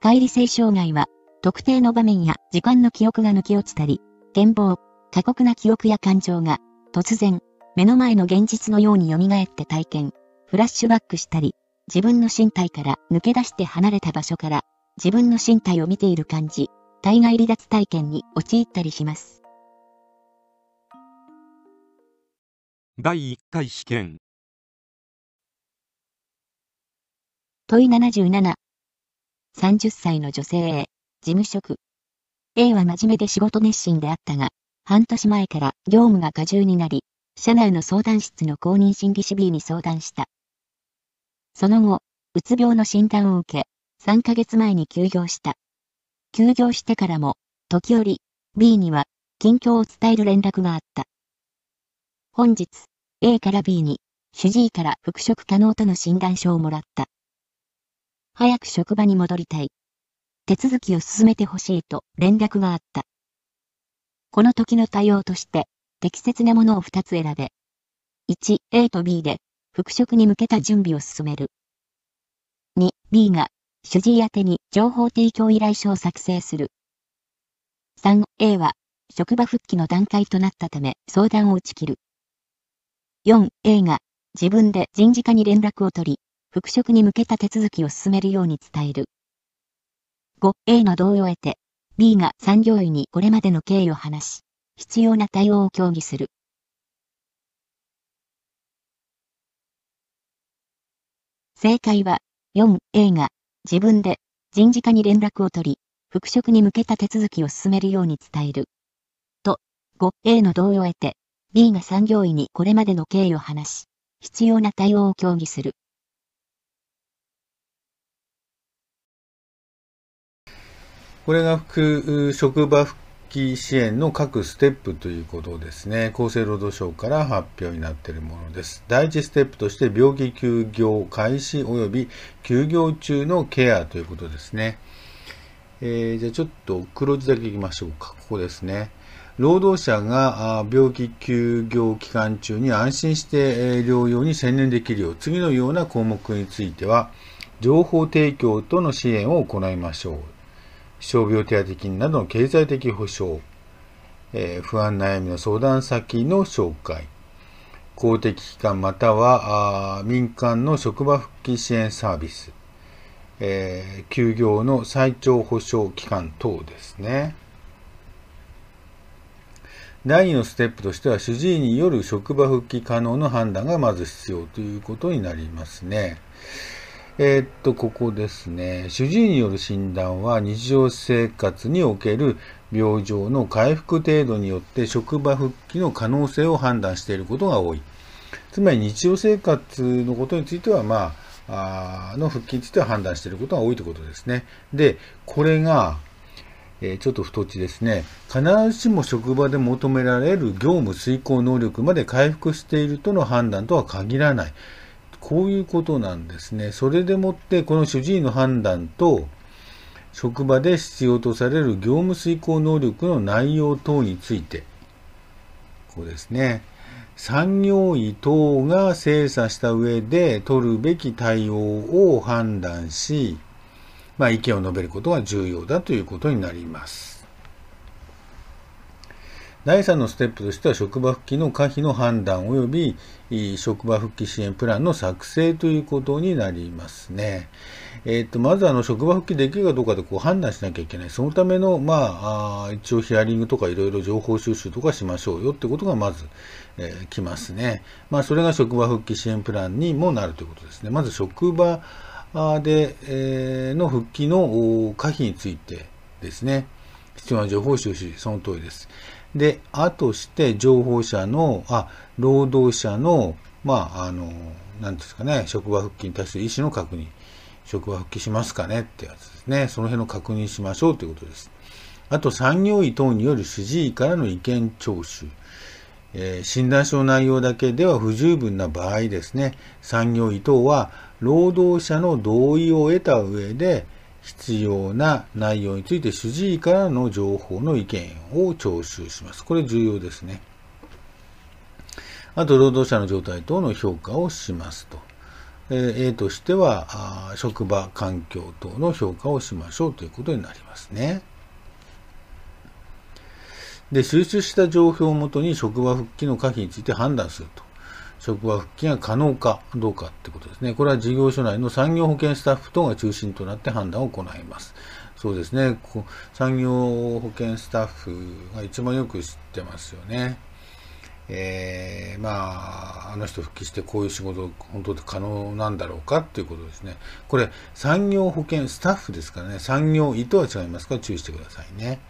解離性障害は、特定の場面や時間の記憶が抜け落ちたり、健忘、過酷な記憶や感情が、突然、目の前の現実のように蘇って体験、フラッシュバックしたり、自分の身体から抜け出して離れた場所から、自分の身体を見ている感じ、体外離脱体験に陥ったりします。第1回試験問い77。30歳の女性 A、事務職。A は真面目で仕事熱心であったが、半年前から業務が過重になり、社内の相談室の公認心理師 B に相談した。その後、うつ病の診断を受け、3ヶ月前に休業した。休業してからも、時折、B には、近況を伝える連絡があった。本日、A から B に、主治医から復職可能との診断書をもらった。早く職場に戻りたい。手続きを進めてほしいと連絡があった。この時の対応として、適切なものを2つ選べ。1、A と B で、復職に向けた準備を進める。2、B が、主治医宛てに情報提供依頼書を作成する。3、A は、職場復帰の段階となったため、相談を打ち切る。4、A が、自分で人事課に連絡を取り、復職に向けた手続きを進めるように伝える。5、A の同意を得て、B が産業医にこれまでの経緯を話し、必要な対応を協議する。正解は、4、A が自分で人事課に連絡を取り、復職に向けた手続きを進めるように伝える。と、5、A の同意を得て、B が産業医にこれまでの経緯を話し、必要な対応を協議する。これが職場復帰支援の各ステップということですね。厚生労働省から発表になっているものです。第1ステップとして病気休業開始および休業中のケアということですね。じゃあちょっと黒字だけいきましょうか。ここですね。労働者が病気休業期間中に安心して療養に専念できるよう、次のような項目については、情報提供との支援を行いましょう。傷病手当金などの経済的保障、不安悩みの相談先の紹介、公的機関または民間の職場復帰支援サービス、休業の最長保障期間等ですね。第2のステップとしては、主治医による職場復帰可能の判断がまず必要ということになりますね。ここですね。主治医による診断は、日常生活における病状の回復程度によって職場復帰の可能性を判断していることが多い。つまり、日常生活のことについては、復帰については判断していることが多いということですね。で、これが、ちょっと太っちですね。必ずしも職場で求められる業務遂行能力まで回復しているとの判断とは限らない。こういうことなんですね。それでもって、この主治医の判断と、職場で必要とされる業務遂行能力の内容等について、こうですね。産業医等が精査した上で取るべき対応を判断し、意見を述べることが重要だということになります。第3のステップとしては、職場復帰の可否の判断及び職場復帰支援プランの作成ということになりますね。まず職場復帰できるかどうかで判断しなきゃいけない。そのための、一応ヒアリングとかいろいろ情報収集とかしましょうよってことがまず、来ますね。それが職場復帰支援プランにもなるということですね。まず職場で、の復帰の可否についてですね。必要な情報収集、その通りです。で、あとして、労働者の、なんですかね、職場復帰に対する意思の確認。職場復帰しますかねってやつですね。その辺の確認しましょうということです。あと、産業医等による主治医からの意見聴取。診断書の内容だけでは不十分な場合ですね。産業医等は、労働者の同意を得た上で、必要な内容について主治医からの情報の意見を徴収します。これ重要ですね。あと、労働者の状態等の評価をしますと。A としては職場環境等の評価をしましょうということになりますね。で、収集した情報をもとに職場復帰の可否について判断すると。職場復帰が可能かどうかということですね。これは事業所内の産業保健スタッフ等が中心となって判断を行います。そうですね。産業保健スタッフが一番よく知ってますよね。まあ、あの人復帰してこういう仕事、本当に可能なんだろうかっていうことですね。これ、産業保健スタッフですからね、産業医とは違いますから注意してくださいね。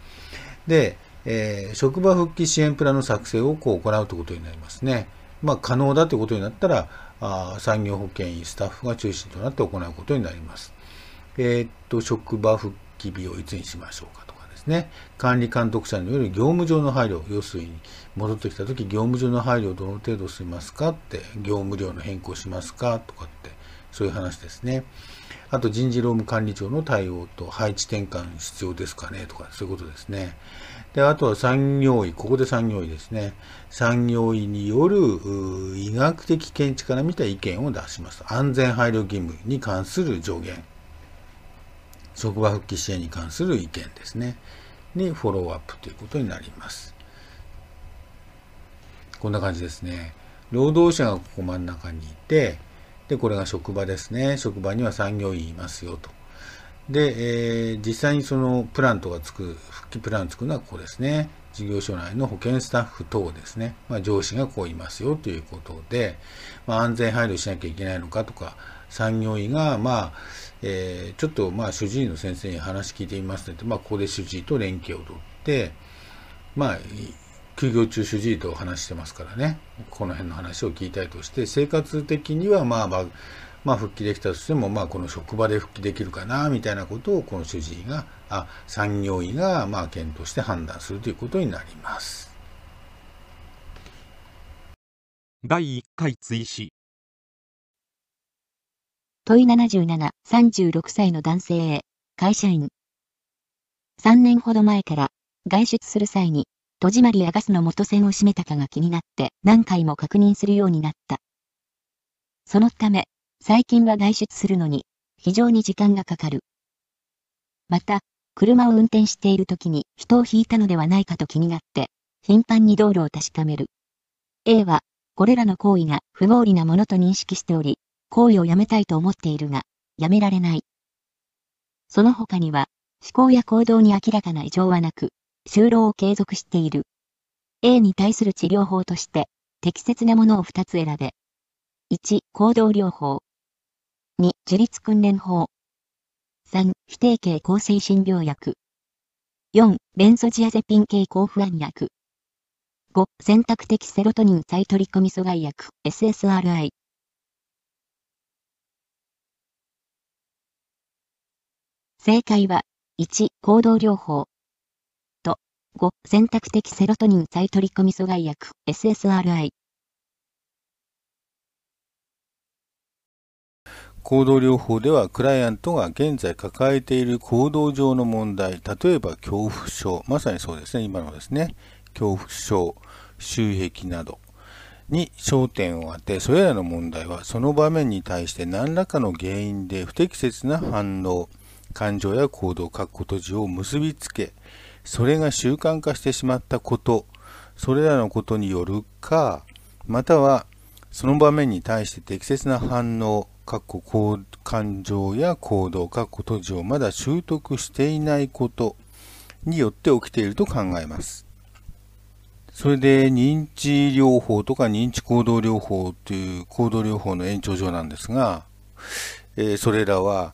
で、職場復帰支援プランの作成をこう行うということになりますね。まあ、可能だということになったら、産業保健医スタッフが中心となって行うことになります。職場復帰日をいつにしましょうかと。管理監督者による業務上の配慮、要するに戻ってきたとき、業務上の配慮をどの程度しますかって、業務量の変更しますかとかって、そういう話ですね。あと、人事労務管理庁の対応と配置転換必要ですかねとか、そういうことですね。で、あとは産業医、ここで産業医ですね。産業医による医学的見地から見た意見を出します。安全配慮義務に関する上限。職場復帰支援に関する意見ですね。にフォローアップということになります。こんな感じですね。労働者がここ真ん中にいて、で、これが職場ですね。職場には産業医いますよと。で、実際にそのプランとか復帰プランを作るのはここですね。事業所内の保健スタッフ等ですね。まあ、上司がこういますよということで、まあ、安全配慮しなきゃいけないのかとか、産業医が、まあ、ちょっと、まあ、主治医の先生に話聞いてみますので、まあ、ここで主治医と連携を取って、まあ、休業中主治医と話してますからね、この辺の話を聞いたりとして、生活的には、まあ、復帰できたとしても、まあ、この職場で復帰できるかな、みたいなことを、この主治医が、産業医が、まあ、検討して判断するということになります。第1回追試。問い77、36歳の男性 A、会社員。3年ほど前から、外出する際に、戸締まりやガスの元栓を閉めたかが気になって何回も確認するようになった。そのため、最近は外出するのに、非常に時間がかかる。また、車を運転している時に人をひいたのではないかと気になって、頻繁に道路を確かめる。A は、これらの行為が不合理なものと認識しており、行為をやめたいと思っているが、やめられない。その他には、思考や行動に明らかな異常はなく、就労を継続している。A に対する治療法として、適切なものを2つ選べ。1、行動療法。2、自立訓練法。3、非定型抗精神病薬。4、ベンゾジアゼピン系抗不安薬。5、選択的セロトニン再取り込み阻害薬、SSRI。正解は、1、行動療法と、5、選択的セロトニン再取り込み阻害薬、SSRI。行動療法では、クライアントが現在抱えている行動上の問題、例えば恐怖症、まさにそうですね、今のですね、恐怖症、周壁などに焦点を当て、それらの問題は、その場面に対して何らかの原因で不適切な反応、感情や行動、を結びつけ、それが習慣化してしまったこと、それらのことによるか、またはその場面に対して適切な反応、感情や行動、をまだ習得していないことによって起きていると考えます。それで認知療法とか認知行動療法という行動療法の延長上なんですが、それらは、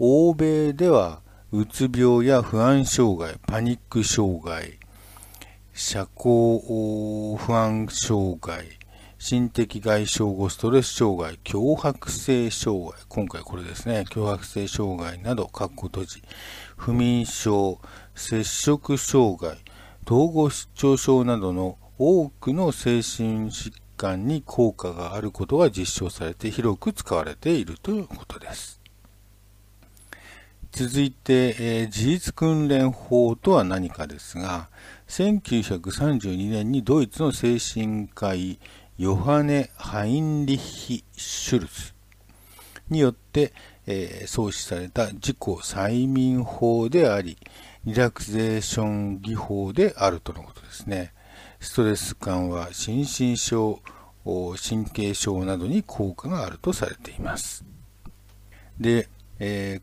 欧米では、うつ病や不安障害、パニック障害、社交不安障害、心的外傷後ストレス障害、強迫性障害、今回これですね、強迫性障害など、不眠症、摂食障害、統合失調症などの多くの精神疾患に効果があることが実証されて広く使われているということです。続いて、自立訓練法とは何かですが、1932年にドイツの精神科医ヨハネ・ハインリッヒ・シュルツによって創始された自己催眠法であり、リラクゼーション技法であるとのことですね。ストレス緩和、心身症、神経症などに効果があるとされています。で、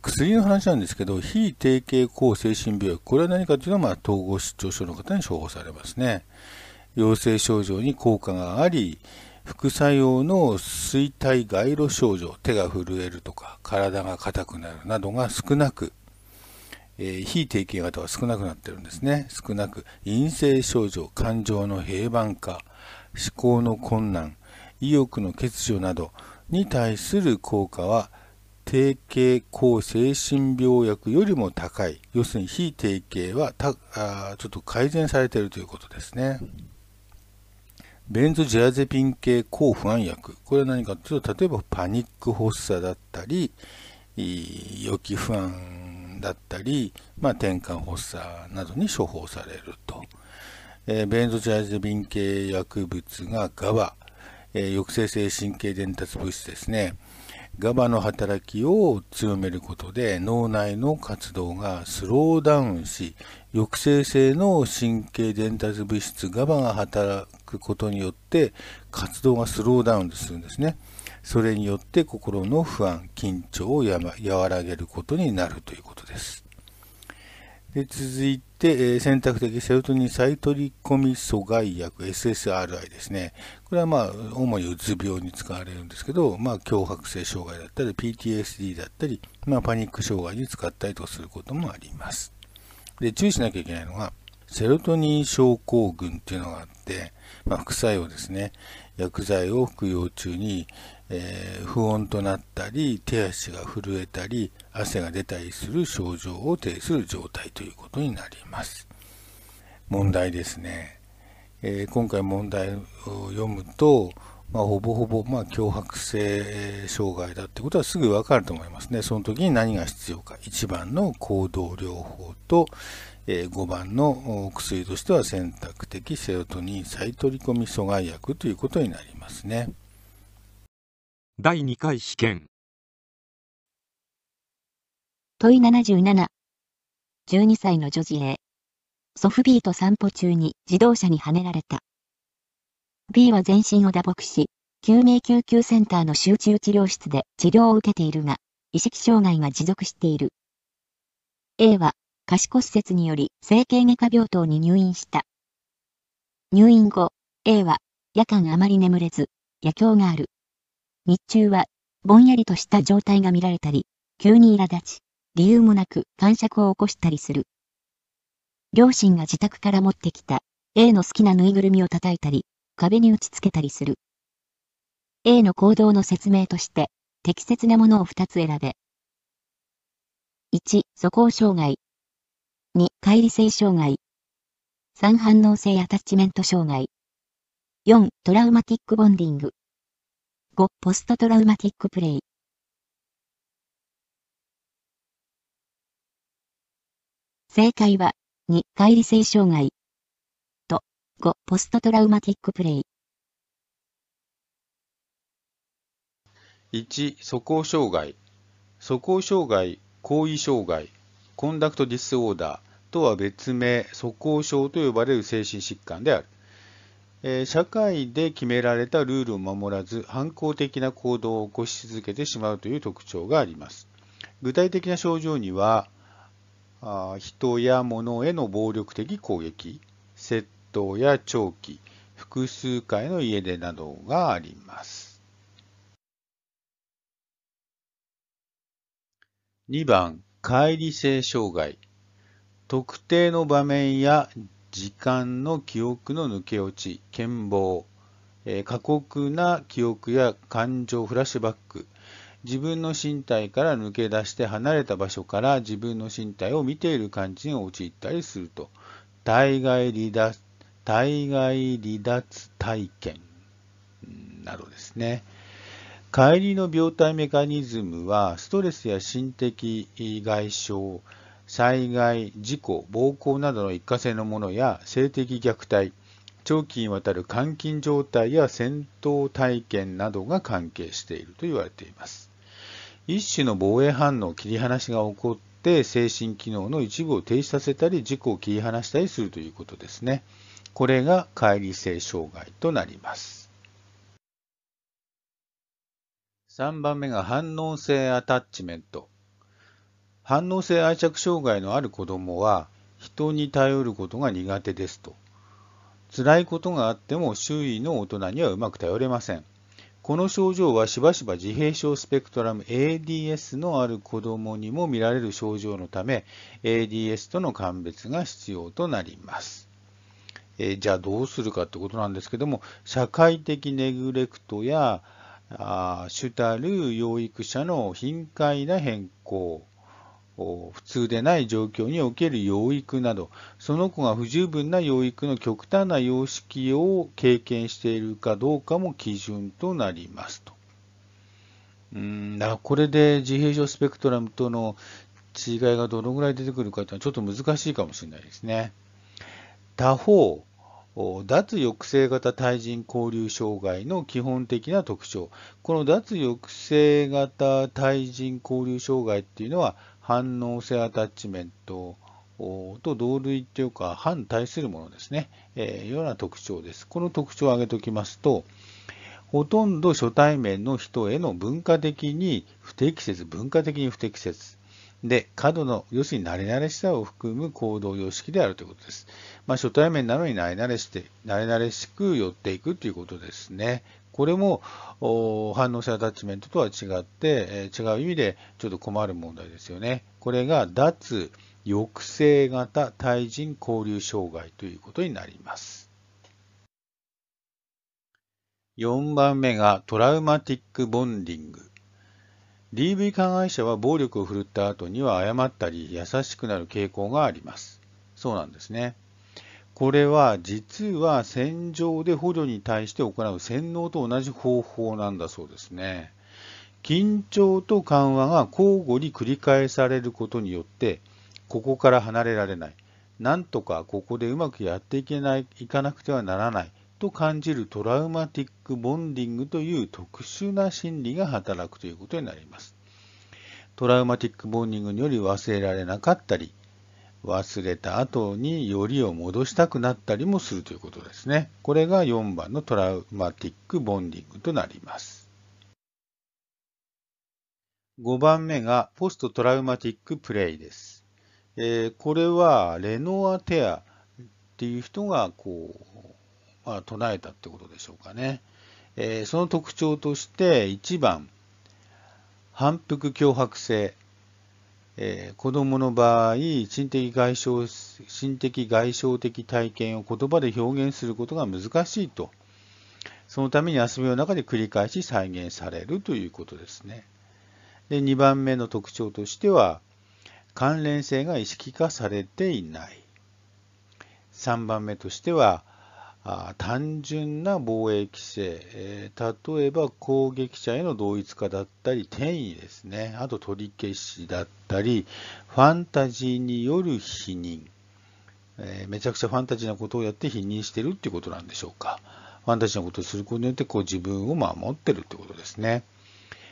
薬の話なんですけど、非定型抗精神病薬、これは何かというと、統合失調症の方に処方されますね。陽性症状に効果があり、副作用の衰退外露症状、手が震えるとか体が硬くなるなどが少なく、非定型型は少なくなってるんですね。少なく、陰性症状、感情の平板化、思考の困難、意欲の欠如などに対する効果は定型抗精神病薬よりも高い、要するに非定型はちょっと改善されているということですね。ベンゾジアゼピン系抗不安薬、これは何かというと、例えばパニック発作だったり、予期不安だったり、転換発作などに処方されると。ベンゾジアゼピン系薬物が GABA、抑制性神経伝達物質ですね。GABA の働きを強めることで脳内の活動がスローダウンし、抑制性の神経伝達物質 GABA が働くことによって活動がスローダウンするんですね。それによって心の不安、緊張を和らげることになるということです。で、続いて、選択的セロトニン再取り込み阻害薬 SSRI ですね。これは主にうつ病に使われるんですけど、強迫性障害だったり PTSD だったり、パニック障害に使ったりとすることもあります。で、注意しなきゃいけないのがセロトニン症候群っていうのがあって、副作用ですね。薬剤を服用中に、不穏となったり、手足が震えたり、汗が出たりする症状を呈する状態ということになります。問題ですね。今回問題を読むと、ほぼほぼ強迫性障害だってことはすぐ分かると思いますね。その時に何が必要か。1番の行動療法と、5番の薬としては選択的セロトニン再取り込み阻害薬ということになりますね。第2回試験問い77、12歳の女児A、祖父 B と散歩中に自動車にはねられた。B は全身を打撲し、救命救急センターの集中治療室で治療を受けているが、意識障害が持続している。A は貸し子施設により整形外科病棟に入院した。入院後、A は夜間あまり眠れず、夜驚がある。日中は、ぼんやりとした状態が見られたり、急に苛立ち、理由もなく癇癪を起こしたりする。両親が自宅から持ってきた A の好きなぬいぐるみを叩いたり、壁に打ちつけたりする。A の行動の説明として、適切なものを2つ選べ。1、素行障害。2、乖離性障害。3、反応性アタッチメント障害。4、トラウマティックボンディング。5. ポストトラウマティックプレイ。正解は、2. 乖離性障害と 5. ポストトラウマティックプレイ。1. 素行障害。素行障害、行為障害、コンダクトディスオーダーとは別名、素行症と呼ばれる精神疾患である。社会で決められたルールを守らず、反抗的な行動を起こし続けてしまうという特徴があります。具体的な症状には、人や物への暴力的攻撃、窃盗や長期、複数回の家出などがあります。2番、乖離性障害。特定の場面や時間の記憶の抜け落ち、健忘、過酷な記憶や感情フラッシュバック、自分の身体から抜け出して離れた場所から自分の身体を見ている感じに陥ったりすると、対外離脱体験などですね。乖離の病態メカニズムは、ストレスや心的外傷、災害、事故、暴行などの一過性のものや性的虐待、長期にわたる監禁状態や戦闘体験などが関係していると言われています。一種の防衛反応、切り離しが起こって精神機能の一部を停止させたり自己を切り離したりするということですね。これが乖離性障害となります。3番目が反応性アタッチメント。反応性愛着障害のある子どもは人に頼ることが苦手ですと。辛いことがあっても周囲の大人にはうまく頼れません。この症状はしばしば自閉症スペクトラム ADS のある子どもにも見られる症状のため ADS との鑑別が必要となります。じゃあどうするかってことなんですけども、社会的ネグレクトや主たる養育者の頻回な変更、普通でない状況における養育など、その子が不十分な養育の極端な様式を経験しているかどうかも基準となりますと。だからこれで自閉症スペクトラムとの違いがどのぐらい出てくるかというのはちょっと難しいかもしれないですね。他方、脱抑制型対人交流障害の基本的な特徴。この脱抑制型対人交流障害っていうのは反応性アタッチメントと同類というか反対するものですね、ような特徴です。この特徴を挙げておきますと、ほとんど初対面の人への文化的に不適切。で、過度の、要するに慣れ慣れしさを含む行動様式であるということです。初対面なのに慣れ慣れしく寄っていくということですね。これも反応性アタッチメントとは違って、違う意味でちょっと困る問題ですよね。これが脱抑制型対人交流障害ということになります。4番目がトラウマティックボンディング。DV 加害者は暴力を振るった後には謝ったり優しくなる傾向があります。そうなんですね。これは実は戦場で捕虜に対して行う洗脳と同じ方法なんだそうですね。緊張と緩和が交互に繰り返されることによって、ここから離れられない、なんとかここでうまくやっていかなくてはならないと感じるトラウマティックボンディングという特殊な心理が働くということになります。トラウマティックボンディングにより忘れられなかったり、忘れた後によりを戻したくなったりもするということですね。これが4番のトラウマティックボンディングとなります。5番目がポストトラウマティックプレイです。これはレノア・テアっていう人が唱えたってことでしょうかね。その特徴として1番、反復強迫性。子どもの場合、心的外傷的体験を言葉で表現することが難しいと。そのために遊びの中で繰り返し再現されるということですね。で、2番目の特徴としては、関連性が意識化されていない。3番目としては、単純な防衛規制、例えば攻撃者への同一化だったり転移ですね、あと取り消しだったりファンタジーによる否認、めちゃくちゃファンタジーなことをやって否認してるっていうことなんでしょうか。ファンタジーなことをすることによって自分を守ってるってことですね。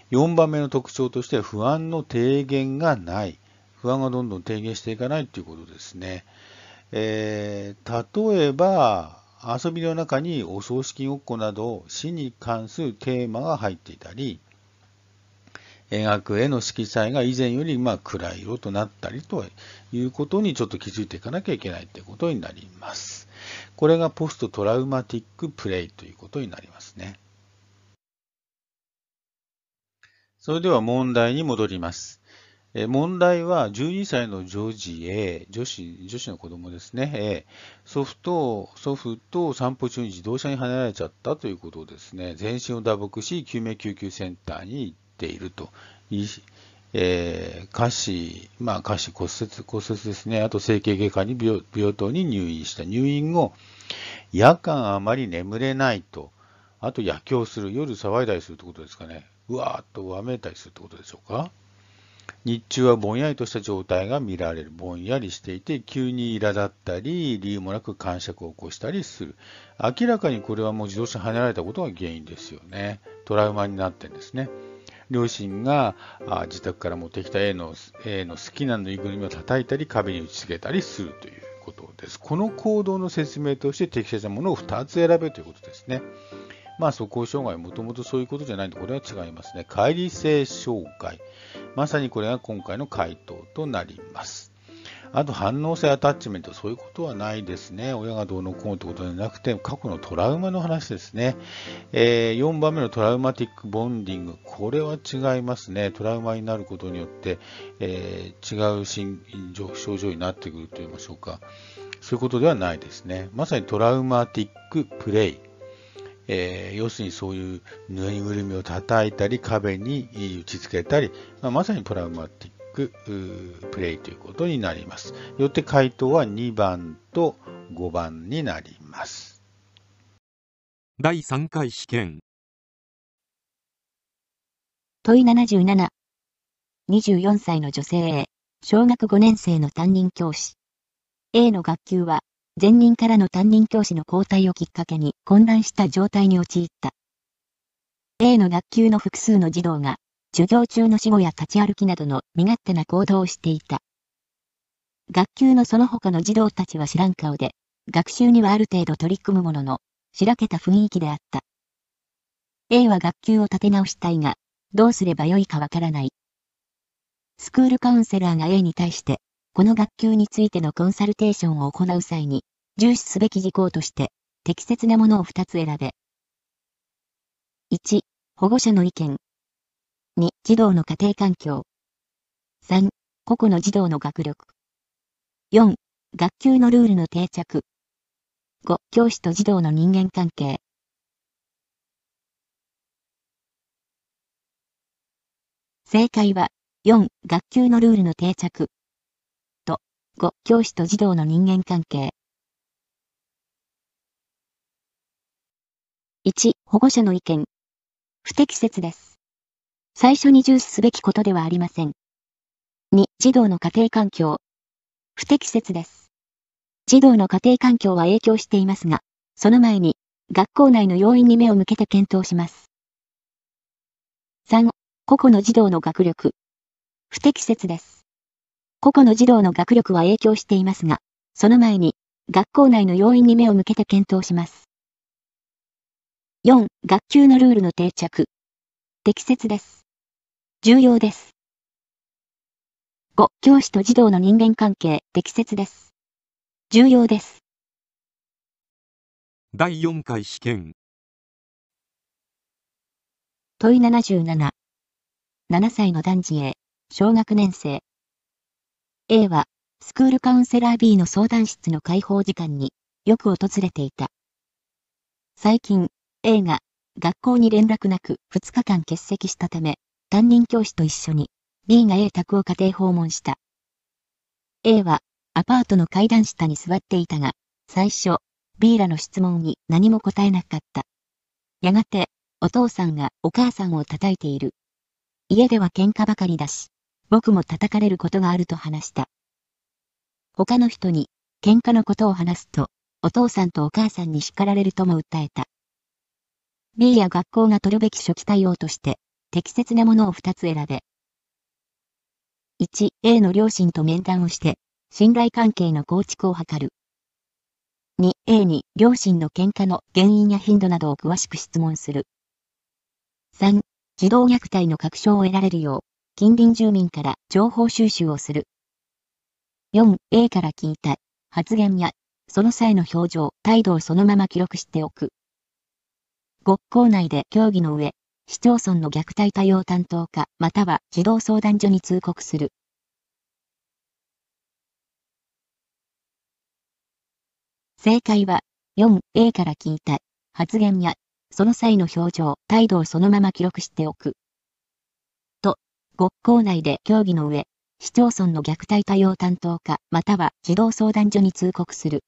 4番目の特徴としては不安の低減がない。不安がどんどん低減していかないっていうことですね。例えば遊びの中にお葬式ごっこなど死に関するテーマが入っていたり、描く絵の色彩が以前より暗い色となったりということにちょっと気づいていかなきゃいけないということになります。これがポストトラウマティックプレイということになりますね。それでは問題に戻ります。問題は12歳の女子の子供ですね、祖父と散歩中に自動車にはねられちゃったということですね。全身を打撲し救命救急センターに行っていると。下肢骨折ですね。あと整形外科に病棟に入院した。入院後夜間あまり眠れないと。あと野球をする、夜騒いだりするってことですかね。うわーっとわめいたりするってことでしょうか。日中はぼんやりとした状態が見られる。ぼんやりしていて、急に苛立ったり、理由もなく癇癪を起こしたりする。明らかにこれはもう自動車にはねられたことが原因ですよね。トラウマになってるんですね。両親が自宅から持ってきた Aの好きなぬいぐるみを叩いたり壁に打ちつけたりするということです。この行動の説明として適切なものを2つ選べということですね。まあ、素行障害はもともとそういうことじゃないのでこれは違いますね。乖離性障害。まさにこれが今回の回答となります。あと反応性アタッチメント、そういうことはないですね。親がどうのこうのということではなくて、過去のトラウマの話ですね。4番目のトラウマティックボンディング、これは違いますね。トラウマになることによって、違う症状になってくると言いましょうか。そういうことではないですね。まさにトラウマティックプレイ。要するにそういうぬいぐるみを叩いたり壁に打ちつけたり、まさにトラウマティックプレイということになります。よって回答は2番と5番になります。第3回試験問い77 24歳の女性 A、小学5年生の担任教師 A の学級は前任からの担任教師の交代をきっかけに混乱した状態に陥った。A の学級の複数の児童が授業中の死後や立ち歩きなどの身勝手な行動をしていた。学級のその他の児童たちは知らん顔で、学習にはある程度取り組むものの、しらけた雰囲気であった。A は学級を立て直したいが、どうすればよいかわからない。スクールカウンセラーが A に対して、この学級についてのコンサルテーションを行う際に、重視すべき事項として、適切なものを2つ選べ。1、保護者の意見。2. 児童の家庭環境 3. 個々の児童の学力 4. 学級のルールの定着 5. 教師と児童の人間関係正解は 4. 学級のルールの定着と 5. 教師と児童の人間関係 1. 保護者の意見不適切です。最初に重視すべきことではありません。2. 児童の家庭環境。不適切です。児童の家庭環境は影響していますが、その前に、学校内の要因に目を向けて検討します。3. 個々の児童の学力。不適切です。個々の児童の学力は影響していますが、その前に、学校内の要因に目を向けて検討します。4. 学級のルールの定着。適切です。重要です。5. 教師と児童の人間関係、適切です。重要です。第4回試験問い77 7歳の男児 A、小学年生 A は、スクールカウンセラー B の相談室の開放時間によく訪れていた。最近、A が学校に連絡なく2日間欠席したため、担任教師と一緒に B が A 宅を家庭訪問した。A はアパートの階段下に座っていたが、最初 B らの質問に何も答えなかった。やがてお父さんがお母さんを叩いている。家では喧嘩ばかりだし、僕も叩かれることがあると話した。他の人に喧嘩のことを話すと、お父さんとお母さんに叱られるとも訴えた。B や学校が取るべき初期対応として、適切なものを2つ選べ。1. A の両親と面談をして、信頼関係の構築を図る。2. A に両親の喧嘩の原因や頻度などを詳しく質問する。3. 児童虐待の確証を得られるよう、近隣住民から情報収集をする。4. A から聞いた発言や、その際の表情、態度をそのまま記録しておく。5. 校内で協議の上、市町村の虐待対応担当課または児童相談所に通告する。正解は 4A から聞いた発言やその際の表情、態度をそのまま記録しておく。と、5校内で協議の上、市町村の虐待対応担当課または児童相談所に通告する。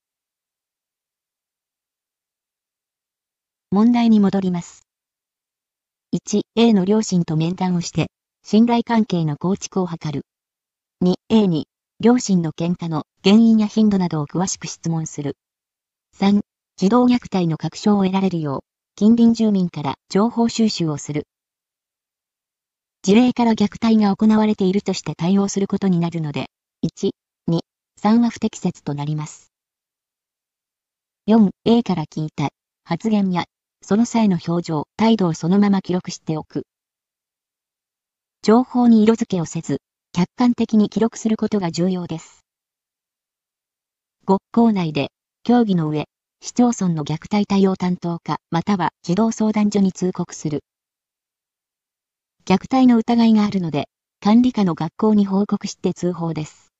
問題に戻ります。1. A の両親と面談をして、信頼関係の構築を図る。2. A に、両親の喧嘩の原因や頻度などを詳しく質問する。3. 児童虐待の確証を得られるよう、近隣住民から情報収集をする。事例から虐待が行われているとして対応することになるので、1、2、3は不適切となります。4、A から聞いた発言や、その際の表情、態度をそのまま記録しておく。情報に色付けをせず、客観的に記録することが重要です。5、校内で、協議の上、市町村の虐待対応担当課、または児童相談所に通告する。虐待の疑いがあるので、管理下の学校に報告して通報です。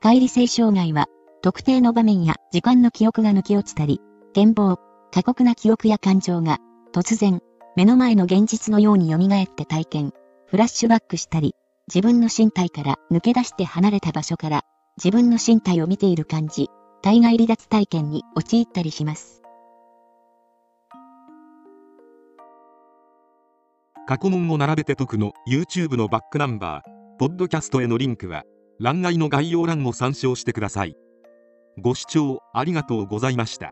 解離性障害は、特定の場面や時間の記憶が抜け落ちたり、健忘、過酷な記憶や感情が、突然、目の前の現実のように蘇って体験、フラッシュバックしたり、自分の身体から抜け出して離れた場所から、自分の身体を見ている感じ、体外離脱体験に陥ったりします。過去問を並べて解くの YouTube のバックナンバー、ポッドキャストへのリンクは、欄外の概要欄を参照してください。ご視聴ありがとうございました。